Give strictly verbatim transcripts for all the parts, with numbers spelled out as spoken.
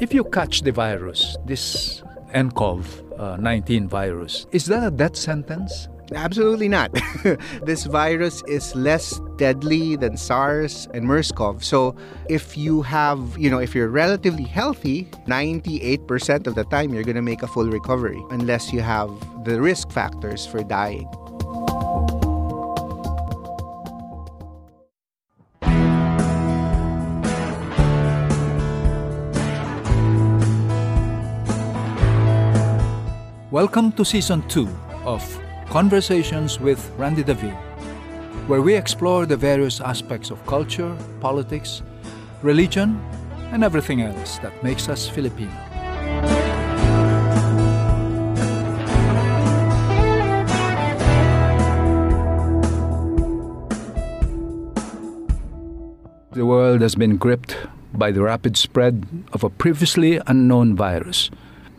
If you catch the virus, this N C O V nineteen virus, is that a death sentence? Absolutely not. This virus is less deadly than SARS and MERS-CoV. So if you have, you know, if you're relatively healthy, ninety-eight percent of the time you're going to make a full recovery unless you have the risk factors for dying. Welcome to Season two of Conversations with Randy David, where we explore the various aspects of culture, politics, religion, and everything else that makes us Filipino. The world has been gripped by the rapid spread of a previously unknown virus.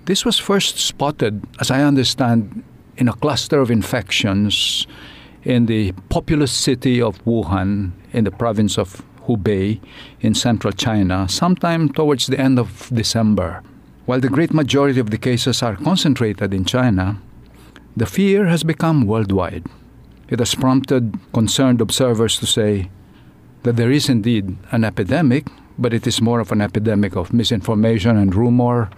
This was first spotted, as I understand, in a cluster of infections in the populous city of Wuhan in the province of Hubei in central China sometime towards the end of December. While the great majority of the cases are concentrated in China, the fear has become worldwide. It has prompted concerned observers to say that there is indeed an epidemic, but it is more of an epidemic of misinformation and rumor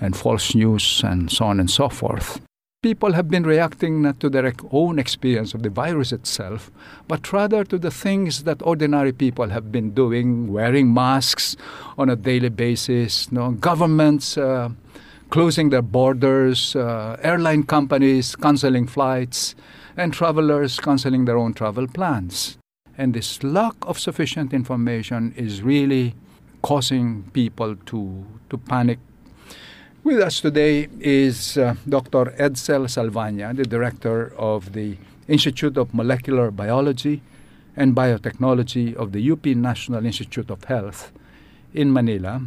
and false news and so on and so forth. People have been reacting not to their own experience of the virus itself, but rather to the things that ordinary people have been doing, wearing masks on a daily basis, you know, governments uh, closing their borders, uh, airline companies canceling flights, and travelers canceling their own travel plans. And this lack of sufficient information is really causing people to, to panic. With us today is uh, Doctor Edsel Salvana, the director of the Institute of Molecular Biology and Biotechnology of the U P National Institute of Health in Manila.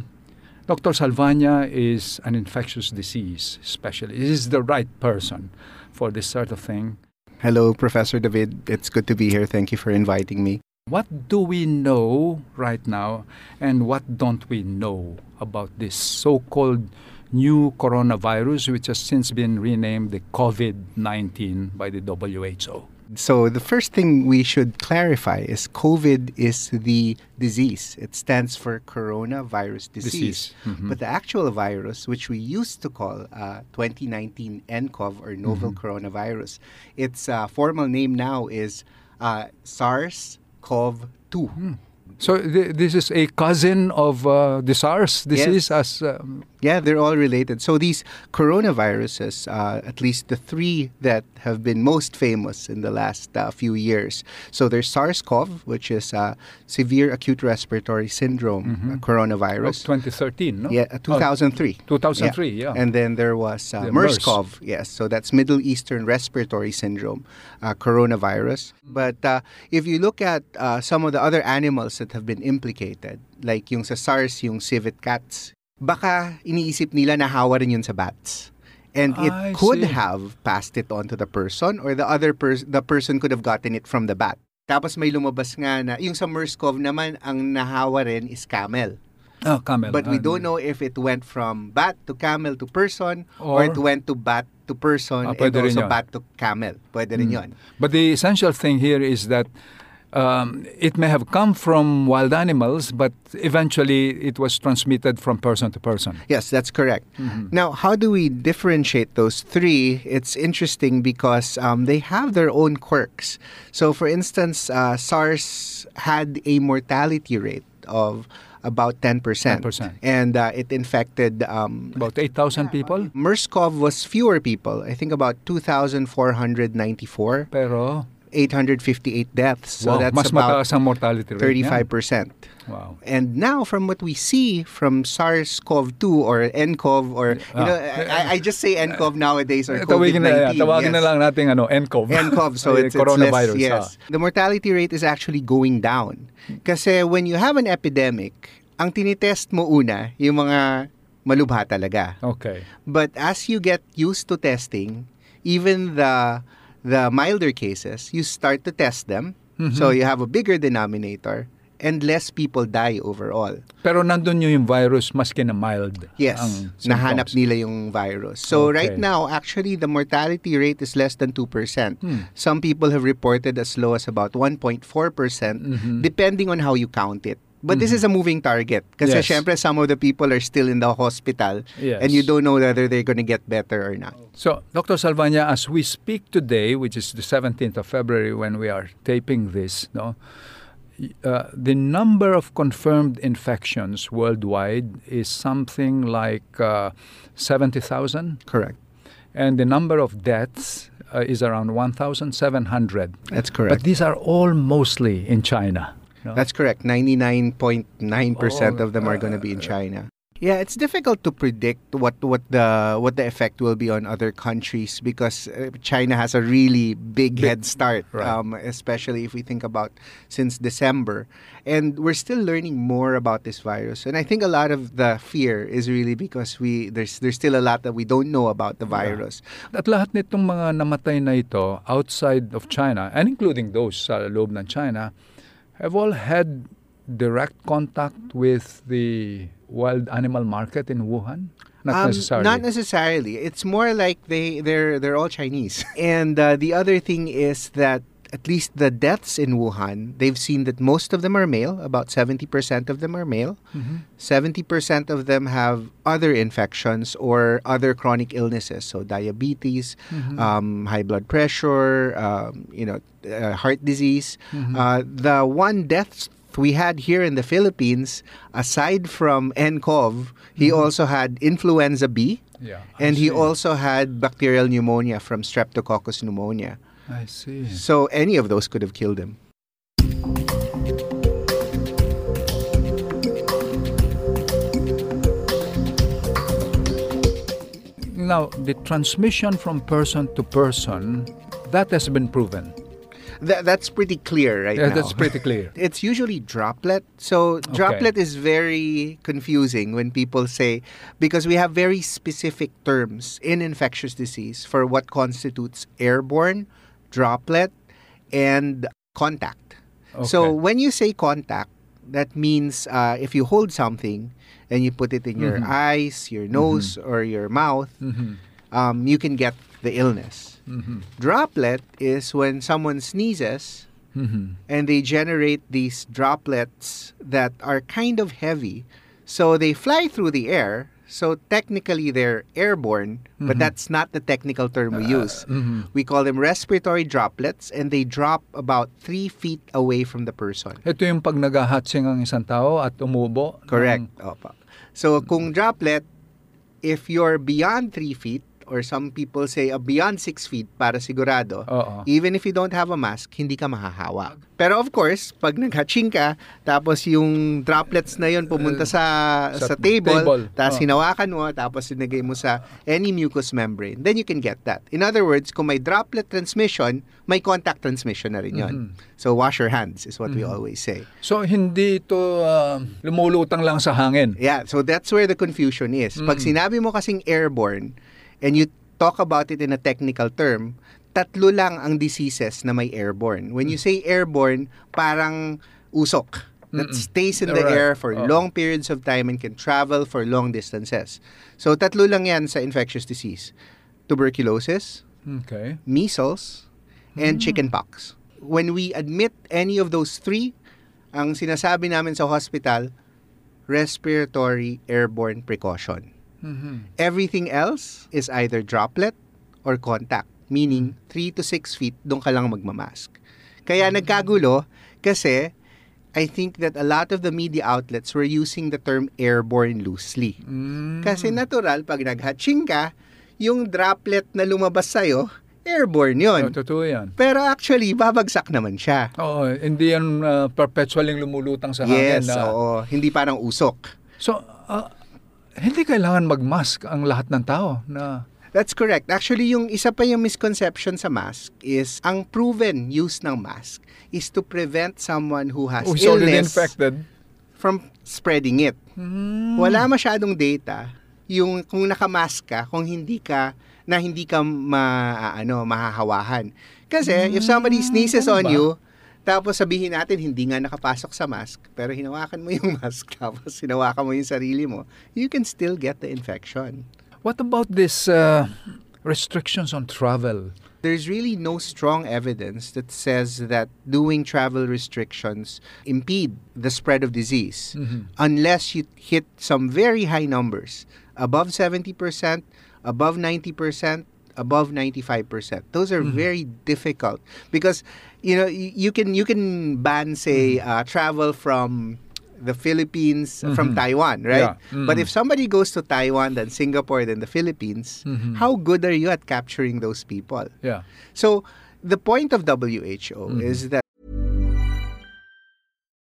Doctor Salvana is an infectious disease specialist. He is the right person for this sort of thing. Hello, Professor David. It's good to be here. Thank you for inviting me. What do we know right now and what don't we know about this so-called new coronavirus, which has since been renamed the COVID nineteen by the W H O? So the first thing we should clarify is COVID is the disease. It stands for coronavirus disease. disease. Mm-hmm. But the actual virus, which we used to call uh, twenty nineteen N C O V or novel mm-hmm. coronavirus, its uh, formal name now is uh, SARS-CoV two. Mm. So th- this is a cousin of uh, the SARS disease? Yes. As, um... Yeah, they're all related. So these coronaviruses, uh, at least the three that have been most famous in the last uh, few years. So there's SARS-CoV, which is uh, severe acute respiratory syndrome mm-hmm. uh, coronavirus. Well, twenty thirteen, no? Yeah, uh, two thousand three. Oh, two thousand three, yeah. yeah. And then there was uh, the MERS-CoV, yes. So that's Middle Eastern Respiratory Syndrome uh, coronavirus. But uh, if you look at uh, some of the other animals that have been implicated, like yung sa SARS, yung civet cats, baka iniisip nila nahawa rin yun sa bats. And it I could see. have passed it on to the person, or the other pers- the person could have gotten it from the bat. Tapos may lumabas nga na, yung sa MERS-CoV naman, ang nahawa rin is camel. Oh, camel. But we don't know if it went from bat to camel to person, or, or it went to bat to person, ah, and also yun. bat to camel. Pwede rin hmm. yun. But the essential thing here is that Um, it may have come from wild animals, but eventually it was transmitted from person to person. Yes, that's correct. Mm-hmm. Now, how do we differentiate those three? It's interesting because um, they have their own quirks. So, for instance, uh, SARS had a mortality rate of about ten percent. ten percent. And uh, it infected Um, about eight thousand yeah, people? MERS-CoV was fewer people. I think about two thousand four hundred ninety-four. Pero eight hundred fifty-eight deaths. So wow, that's mas about mataas ang mortality rate, thirty-five percent. Yeah. Wow. And now from what we see from SARS-CoV two or nCoV or, ah. you know, I, I just say nCoV nowadays or COVID nineteen. Na, yeah. Tawagin yes. na lang natin ano, nCoV. nCoV, so it's, coronavirus, it's less, yes. Ah. The mortality rate is actually going down. Kasi when you have an epidemic, ang tinitest mo una, yung mga malubha talaga. Okay. But as you get used to testing, even the... the milder cases, you start to test them. Mm-hmm. So you have a bigger denominator and less people die overall. Pero nandun yung virus maski na mild. Yes, ang nahanap nila yung virus. So okay. right now, actually, the mortality rate is less than two percent. Hmm. Some people have reported as low as about one point four percent mm-hmm. depending on how you count it. But mm-hmm. this is a moving target kasi yes. syempre some of the people are still in the hospital yes. and you don't know whether they're going to get better or not. So, Doctor Salvana, as we speak today, which is the seventeenth of February when we are taping this, no, uh, the number of confirmed infections worldwide is something like uh, seventy thousand? Correct. And the number of deaths uh, is around one thousand seven hundred. That's correct. But these are all mostly in China. No? That's correct. ninety-nine point nine percent oh, of them are uh, going to be in China. Yeah, it's difficult to predict what, what the what the effect will be on other countries because China has a really big, big head start, right. um, especially if we think about since December. And we're still learning more about this virus. And I think a lot of the fear is really because we there's there's still a lot that we don't know about the virus. Yeah. At lahat nitong mga namatay na ito outside of China, and including those sa loob ng China, have all had direct contact with the wild animal market in Wuhan? Not um, necessarily. Not necessarily. It's more like they, they're, they're all Chinese. And uh, the other thing is that at least the deaths in Wuhan, they've seen that most of them are male. About seventy percent of them are male. Mm-hmm. seventy percent of them have other infections or other chronic illnesses. So diabetes, mm-hmm. um, high blood pressure, um, you know, uh, heart disease. Mm-hmm. Uh, the one death we had here in the Philippines, aside from nCoV, he mm-hmm. also had influenza B. Yeah, and he also had bacterial pneumonia from streptococcus pneumonia. I see. So any of those could have killed him. Now, the transmission from person to person, that has been proven. Th- that's pretty clear right yeah, now. That's pretty clear. It's usually droplet. So droplet okay. is very confusing when people say, because we have very specific terms in infectious disease for what constitutes airborne, droplet, and contact. Okay. So when you say contact, that means uh, if you hold something and you put it in mm-hmm. your eyes, your nose, mm-hmm. or your mouth, mm-hmm. um, you can get the illness. Mm-hmm. Droplet is when someone sneezes mm-hmm. and they generate these droplets that are kind of heavy. So they fly through the air. So technically they're airborne, mm-hmm. but that's not the technical term we use. Uh, mm-hmm. We call them respiratory droplets and they drop about three feet away from the person. Ito yung pag nag-hatsing ang isang tao at umubo. Correct. Ng... Opa. So kung droplet, if you're beyond three feet, or some people say uh, beyond six feet para sigurado, uh-oh. Even if you don't have a mask, hindi ka mahahawa. Pero of course, pag nag-hatching ka, tapos yung droplets na yun pumunta sa, sa, sa table, table. Tapos uh-oh. Hinawakan mo, tapos sinagay mo sa any mucous membrane, then you can get that. In other words, kung may droplet transmission, may contact transmission na rin yun. Mm-hmm. So wash your hands is what mm-hmm. we always say. So hindi ito uh, lumulutang lang sa hangin. Yeah, so that's where the confusion is. Mm-hmm. Pag sinabi mo kasing airborne, and you talk about it in a technical term, tatlo lang ang diseases na may airborne. When you say airborne, parang usok that Mm-mm. stays in the right. air for oh. long periods of time and can travel for long distances. So tatlo lang yan sa infectious disease. Tuberculosis, okay. measles, and mm. chickenpox. When we admit any of those three, ang sinasabi namin sa hospital, respiratory airborne precaution. Mm-hmm. Everything else is either droplet or contact, meaning three to six feet, doon ka lang magmamask. Kaya mm-hmm. nagkagulo kasi I think that a lot of the media outlets were using the term airborne loosely. Mm-hmm. Kasi natural, pag nag-hatching ka, yung droplet na lumabas sa'yo, airborne yun. No, totoo yan. Pero actually, babagsak naman siya. Oo, hindi yan uh, perpetual yung lumulutang sa hangin. Yes, na, oo. Hindi parang usok. So, uh, hindi kailangan mag-mask ang lahat ng tao na... That's correct. Actually, yung isa pa yung misconception sa mask is ang proven use ng mask is to prevent someone who has who's illness infected from spreading it. Mm. Wala masyadong data yung kung nakamask ka, kung hindi ka na hindi ka ma, ano, mahahawahan. Kasi mm. if somebody sneezes ano on ba? you, tapos sabihin natin hindi nga nakapasok sa mask, pero hinawakan mo yung mask tapos hinawakan mo yung sarili mo, you can still get the infection. What about this uh, restrictions on travel? There's really no strong evidence that says that doing travel restrictions impede the spread of disease mm-hmm. unless you hit some very high numbers, above seventy percent, above ninety percent, above ninety-five percent. Those are mm-hmm. very difficult because you know you can you can ban say mm-hmm. uh, travel from the Philippines mm-hmm. from Taiwan, right? Yeah. Mm-hmm. But if somebody goes to Taiwan, then Singapore, then the Philippines, mm-hmm. how good are you at capturing those people? Yeah. So the point of W H O mm-hmm. is that...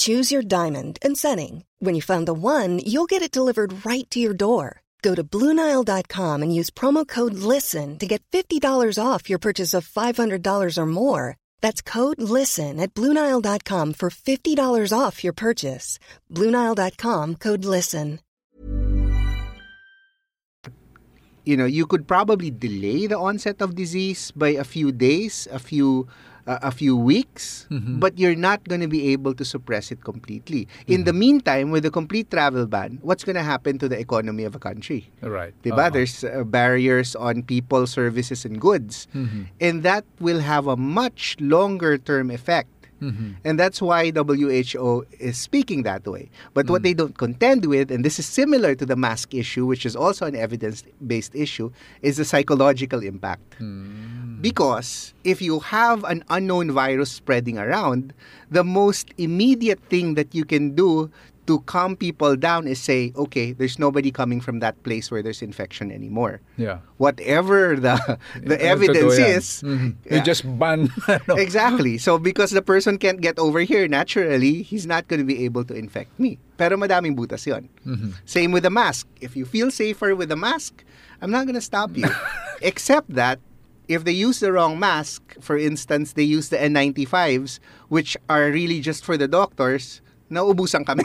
Choose your diamond and setting. When you find the one, you'll get it delivered right to your door. Go to blue nile dot com and use promo code LISTEN to get fifty dollars off your purchase of five hundred dollars or more. That's code LISTEN at blue nile dot com for fifty dollars off your purchase. blue nile dot com, code LISTEN. You know, you could probably delay the onset of disease by a few days, a few a few weeks, mm-hmm. but you're not going to be able to suppress it completely. Mm-hmm. In the meantime, with a complete travel ban, what's going to happen to the economy of a country? Right. Diba? Uh-huh. There's uh, barriers on people, services, and goods. Mm-hmm. And that will have a much longer-term effect. Mm-hmm. And that's why W H O is speaking that way. But mm-hmm. what they don't contend with, and this is similar to the mask issue, which is also an evidence-based issue, is the psychological impact. Mm-hmm. Because if you have an unknown virus spreading around, the most immediate thing that you can do to calm people down is say, okay, there's nobody coming from that place where there's infection anymore. Yeah. Whatever the the evidence is, mm-hmm. yeah. you just ban. No. Exactly. So because the person can't get over here naturally, he's not going to be able to infect me. Pero madaming butas yun. Mm-hmm. Same with the mask. If you feel safer with the mask, I'm not going to stop you. Except that if they use the wrong mask, for instance, they use the N ninety-fives, which are really just for the doctors, nauubusan kami.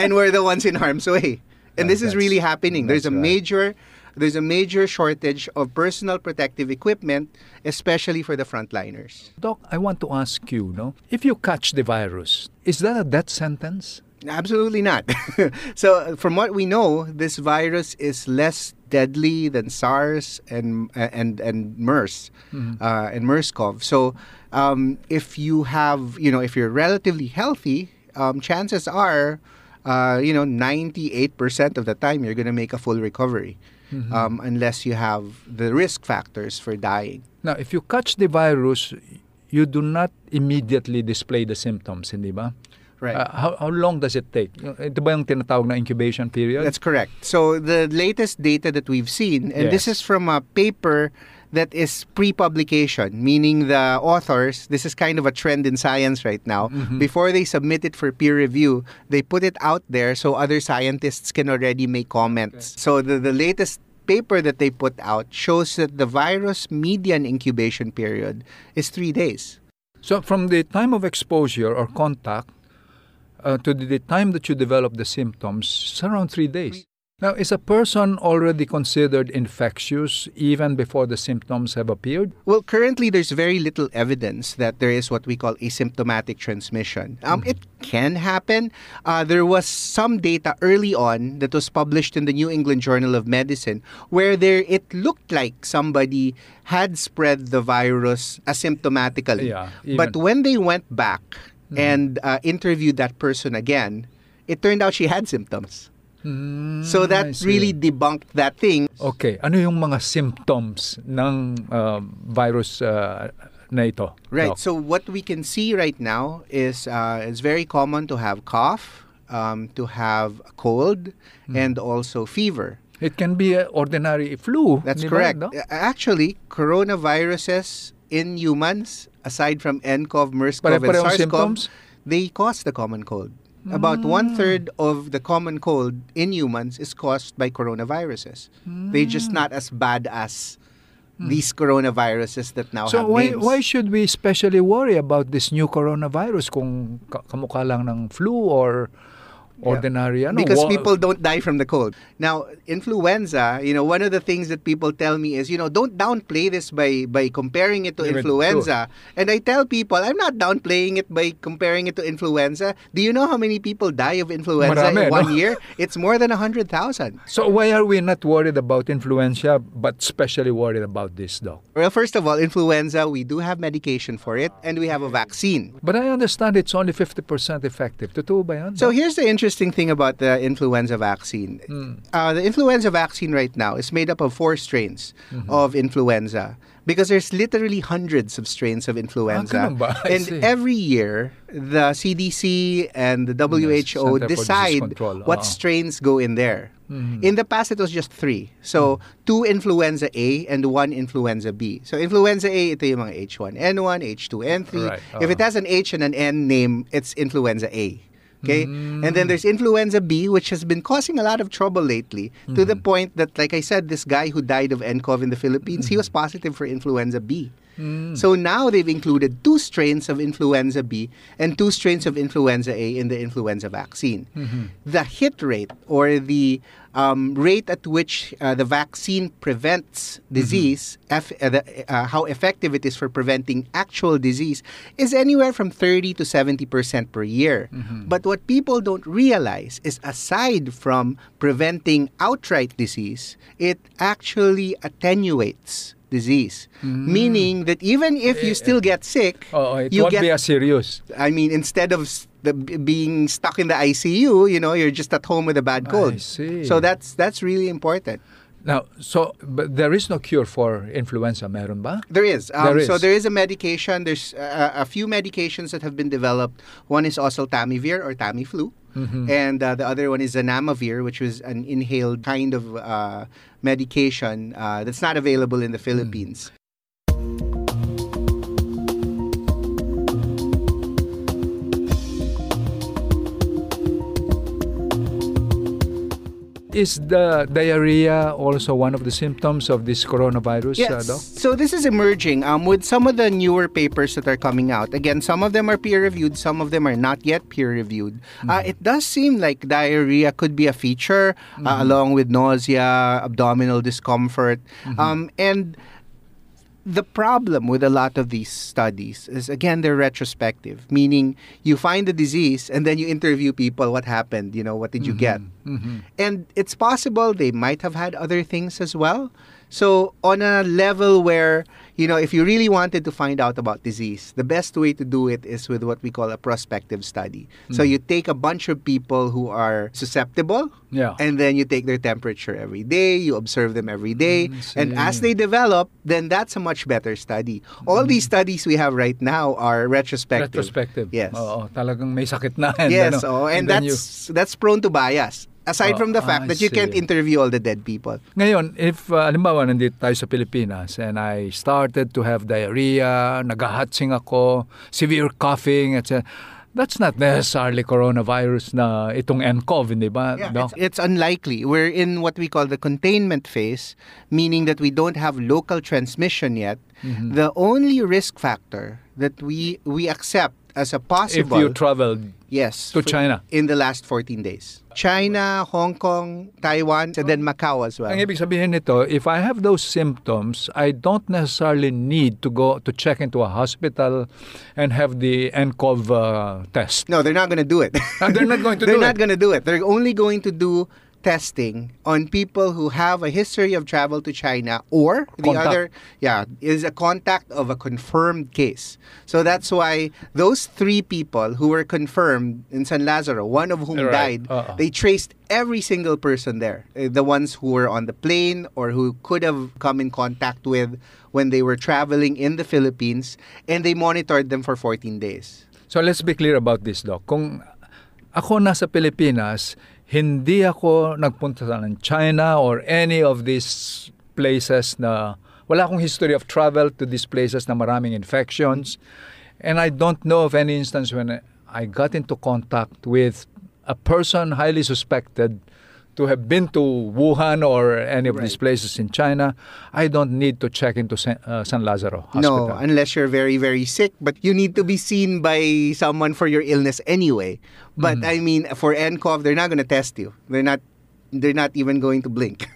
And we're the ones in harm's way. And yeah, this is really happening. There's a right. major there's a major shortage of personal protective equipment, especially for the frontliners. Doc, I want to ask you, no? If you catch the virus, is that a death sentence? Absolutely not. So, from what we know, this virus is less deadly than SARS and and and MERS mm-hmm. uh, and MERS-CoV. So, um, if you have, you know, if you're relatively healthy, um, chances are, uh, you know, ninety-eight percent of the time you're going to make a full recovery, mm-hmm. um, unless you have the risk factors for dying. Now, if you catch the virus, you do not immediately display the symptoms, hindi ba? Right. Uh, how, how long does it take? Ito ba yung tinatawag na incubation period? That's correct. So the latest data that we've seen, and yes. this is from a paper that is pre-publication, meaning the authors, this is kind of a trend in science right now, mm-hmm. before they submit it for peer review, they put it out there so other scientists can already make comments. Okay. So the, the latest paper that they put out shows that the virus median incubation period is three days. So from the time of exposure or contact, Uh, to the time that you develop the symptoms, it's around three days. Now, is a person already considered infectious even before the symptoms have appeared? Well, currently, there's very little evidence that there is what we call asymptomatic transmission. Um, mm-hmm. It can happen. Uh, there was some data early on that was published in the New England Journal of Medicine where there it looked like somebody had spread the virus asymptomatically. Yeah, even... But when they went back mm-hmm. and uh, interviewed that person again, it turned out she had symptoms. Mm, so that really debunked that thing. Okay, ano yung mga symptoms ng uh, virus uh, na ito? Right, no. So what we can see right now is uh, it's very common to have cough, um, to have a cold, mm. and also fever. It can be an ordinary flu. That's correct. Ba, no? Actually, coronaviruses in humans, aside from nCoV, MERS-CoV, and SARS-CoV, they cause the common cold. About mm. one-third of the common cold in humans is caused by coronaviruses. Mm. They're just not as bad as mm. these coronaviruses that now so have why, names. So why should we especially worry about this new coronavirus kung kamukha lang ng flu or ordinary? Yeah. Ano? Because Wa- people don't die from the cold. Now, influenza, you know, one of the things that people tell me is, you know, don't downplay this by, by comparing it to Even influenza. True. And I tell people, I'm not downplaying it by comparing it to influenza. Do you know how many people die of influenza Marame, in one no? year? It's more than one hundred thousand. So why are we not worried about influenza, but especially worried about this, Doc? Well, first of all, influenza, we do have medication for it, and we have a vaccine. But I understand it's only fifty percent effective. Totoo ba yan? So here's the interesting thing about the influenza vaccine. Mm. Uh, the influenza vaccine right now is made up of four strains mm-hmm. of influenza because there's literally hundreds of strains of influenza. Ah, and see. Every year, the C D C and the W H O yes, decide what uh-huh. strains go in there. Mm-hmm. In the past, it was just three. So, mm-hmm. two influenza A and one influenza B. So, influenza A, ito yung mga H one N one, H two N three. Right. Uh-huh. If it has an H and an N name, it's influenza A. Okay, mm. and then there's influenza B, which has been causing a lot of trouble lately mm. to the point that, like I said, this guy who died of nCoV in the Philippines, mm. he was positive for influenza B. Mm. So now they've included two strains of influenza B and two strains of influenza A in the influenza vaccine. Mm-hmm. The hit rate or the um, rate at which uh, the vaccine prevents disease, mm-hmm. eff- uh, the, uh, how effective it is for preventing actual disease, is anywhere from thirty to seventy percent per year. Mm-hmm. But what people don't realize is aside from preventing outright disease, it actually attenuates disease, mm. meaning that even if you still get sick, oh, it you won't get, be as serious. I mean, instead of the, being stuck in the I C U, you know, you're just at home with a bad cold. I see. So that's that's really important. Now, so but there is no cure for influenza, meron ba? There is. Um, there is. So there is a medication. There's uh, a few medications that have been developed. One is oseltamivir or Tamiflu. Mm-hmm. And uh, the other one is zanamivir, which was an inhaled kind of uh, medication uh, that's not available in the Philippines. Mm. Is the diarrhea also one of the symptoms of this coronavirus? Yes. Uh, so this is emerging um, with some of the newer papers that are coming out. Again, some of them are peer-reviewed, some of them are not yet peer-reviewed. Mm-hmm. Uh, it does seem like diarrhea could be a feature mm-hmm. uh, along with nausea, abdominal discomfort. Mm-hmm. Um, and the problem with a lot of these studies is, again, they're retrospective, meaning you find the disease and then you interview people, what happened, you know, what did mm-hmm. you get? Mm-hmm. And it's possible they might have had other things as well. So on a level where, you know, if you really wanted to find out about disease, the best way to do it is with what we call a prospective study. Mm-hmm. So you take a bunch of people who are susceptible, yeah. and then you take their temperature every day, you observe them every day, mm-hmm. and as they develop, then that's a much better study. All mm-hmm. these studies we have right now are retrospective. Retrospective. Yes. Oh, talagang may sakit na. And yes, ano, oh, and, and that's you... that's prone to bias. Aside oh, from the fact I that you see. Can't interview all the dead people. Ngayon, if, uh, alimbawa, nandito tayo sa Pilipinas and I started to have diarrhea, naghahatsing ako, severe coughing, et cetera. That's not necessarily coronavirus na itong nCoV, di ba? Yeah, no? it's, it's unlikely. We're in what we call the containment phase, meaning that we don't have local transmission yet. Mm-hmm. The only risk factor that we we accept as a possible... If you travel... Yes. To for, China? In the last fourteen days. China, Hong Kong, Taiwan, and then Macau as well. Ang ibig sabihin nito, if I have those symptoms, I don't necessarily need to go to check into a hospital and have the nCoV uh, test. No, they're not going to do it. Ah, they're not going to do it? They're not going to do it. They're only going to do testing on people who have a history of travel to China or the contact. other, yeah, is a contact of a confirmed case. So that's why those three people who were confirmed in San Lazaro, one of whom right. died, uh-uh. they traced every single person there, the ones who were on the plane or who could have come in contact with when they were traveling in the Philippines, and they monitored them for fourteen days. So let's be clear about this, Doc. Kung ako nasa Pilipinas, hindi ako nagpunta ng China or any of these places na wala akong history of travel to these places na maraming infections. And I don't know of any instance when I got into contact with a person highly suspected to have been to Wuhan or any of right. these places in China. I don't need to check into San, uh, San Lazaro Hospital. No, unless you're very, very sick, but you need to be seen by someone for your illness anyway. But mm. I mean, for nCoV, they're not going to test you. They're not, they're not even going to blink.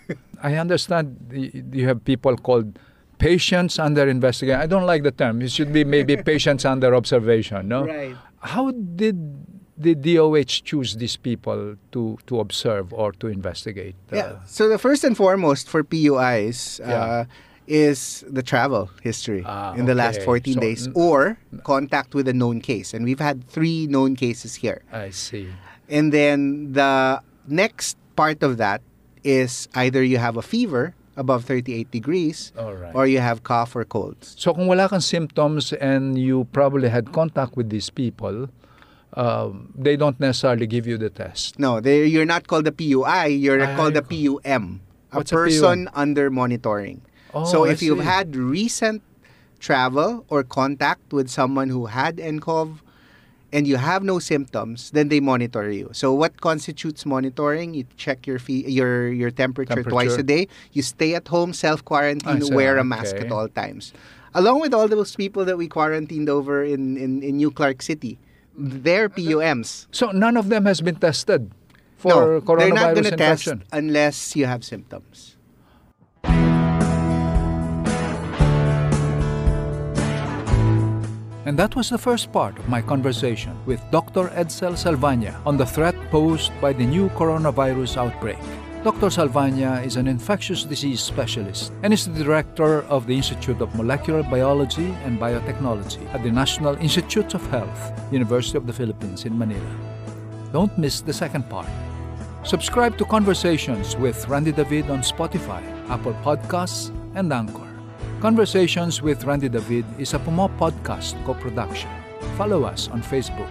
I understand you have people called patients under investigation. I don't like the term. It should be maybe patients under observation, no? Right. How did the D O H choose these people to, to observe or to investigate? Uh, yeah. So the first and foremost for P U Is uh, yeah. is the travel history ah, in the okay. last fourteen so, days or contact with a known case. And we've had three known cases here. I see. And then the next part of that is either you have a fever above thirty-eight degrees, right. or you have cough or colds. So kung wala kang symptoms and you probably had contact with these people, Um, they don't necessarily give you the test. No, they, you're not called a P U I. You're I called a P U M, a What's person a P U M? Under monitoring. Oh, so if you've had recent travel or contact with someone who had nCoV and you have no symptoms, then they monitor you. So what constitutes monitoring? You check your fee- your your temperature, temperature twice a day. You stay at home, self-quarantine, see, wear a mask okay. at all times. Along with all those people that we quarantined over in, in, in New Clark City. Their P U Ms. So none of them has been tested for no, coronavirus they're not gonna infection. Test unless you have symptoms. And that was the first part of my conversation with Doctor Edsel Salvana on the threat posed by the new coronavirus outbreak. Doctor Salvana is an infectious disease specialist and is the director of the Institute of Molecular Biology and Biotechnology at the National Institute of Health, University of the Philippines in Manila. Don't miss the second part. Subscribe to Conversations with Randy David on Spotify, Apple Podcasts, and Anchor. Conversations with Randy David is a Pomo Podcast co-production. Follow us on Facebook.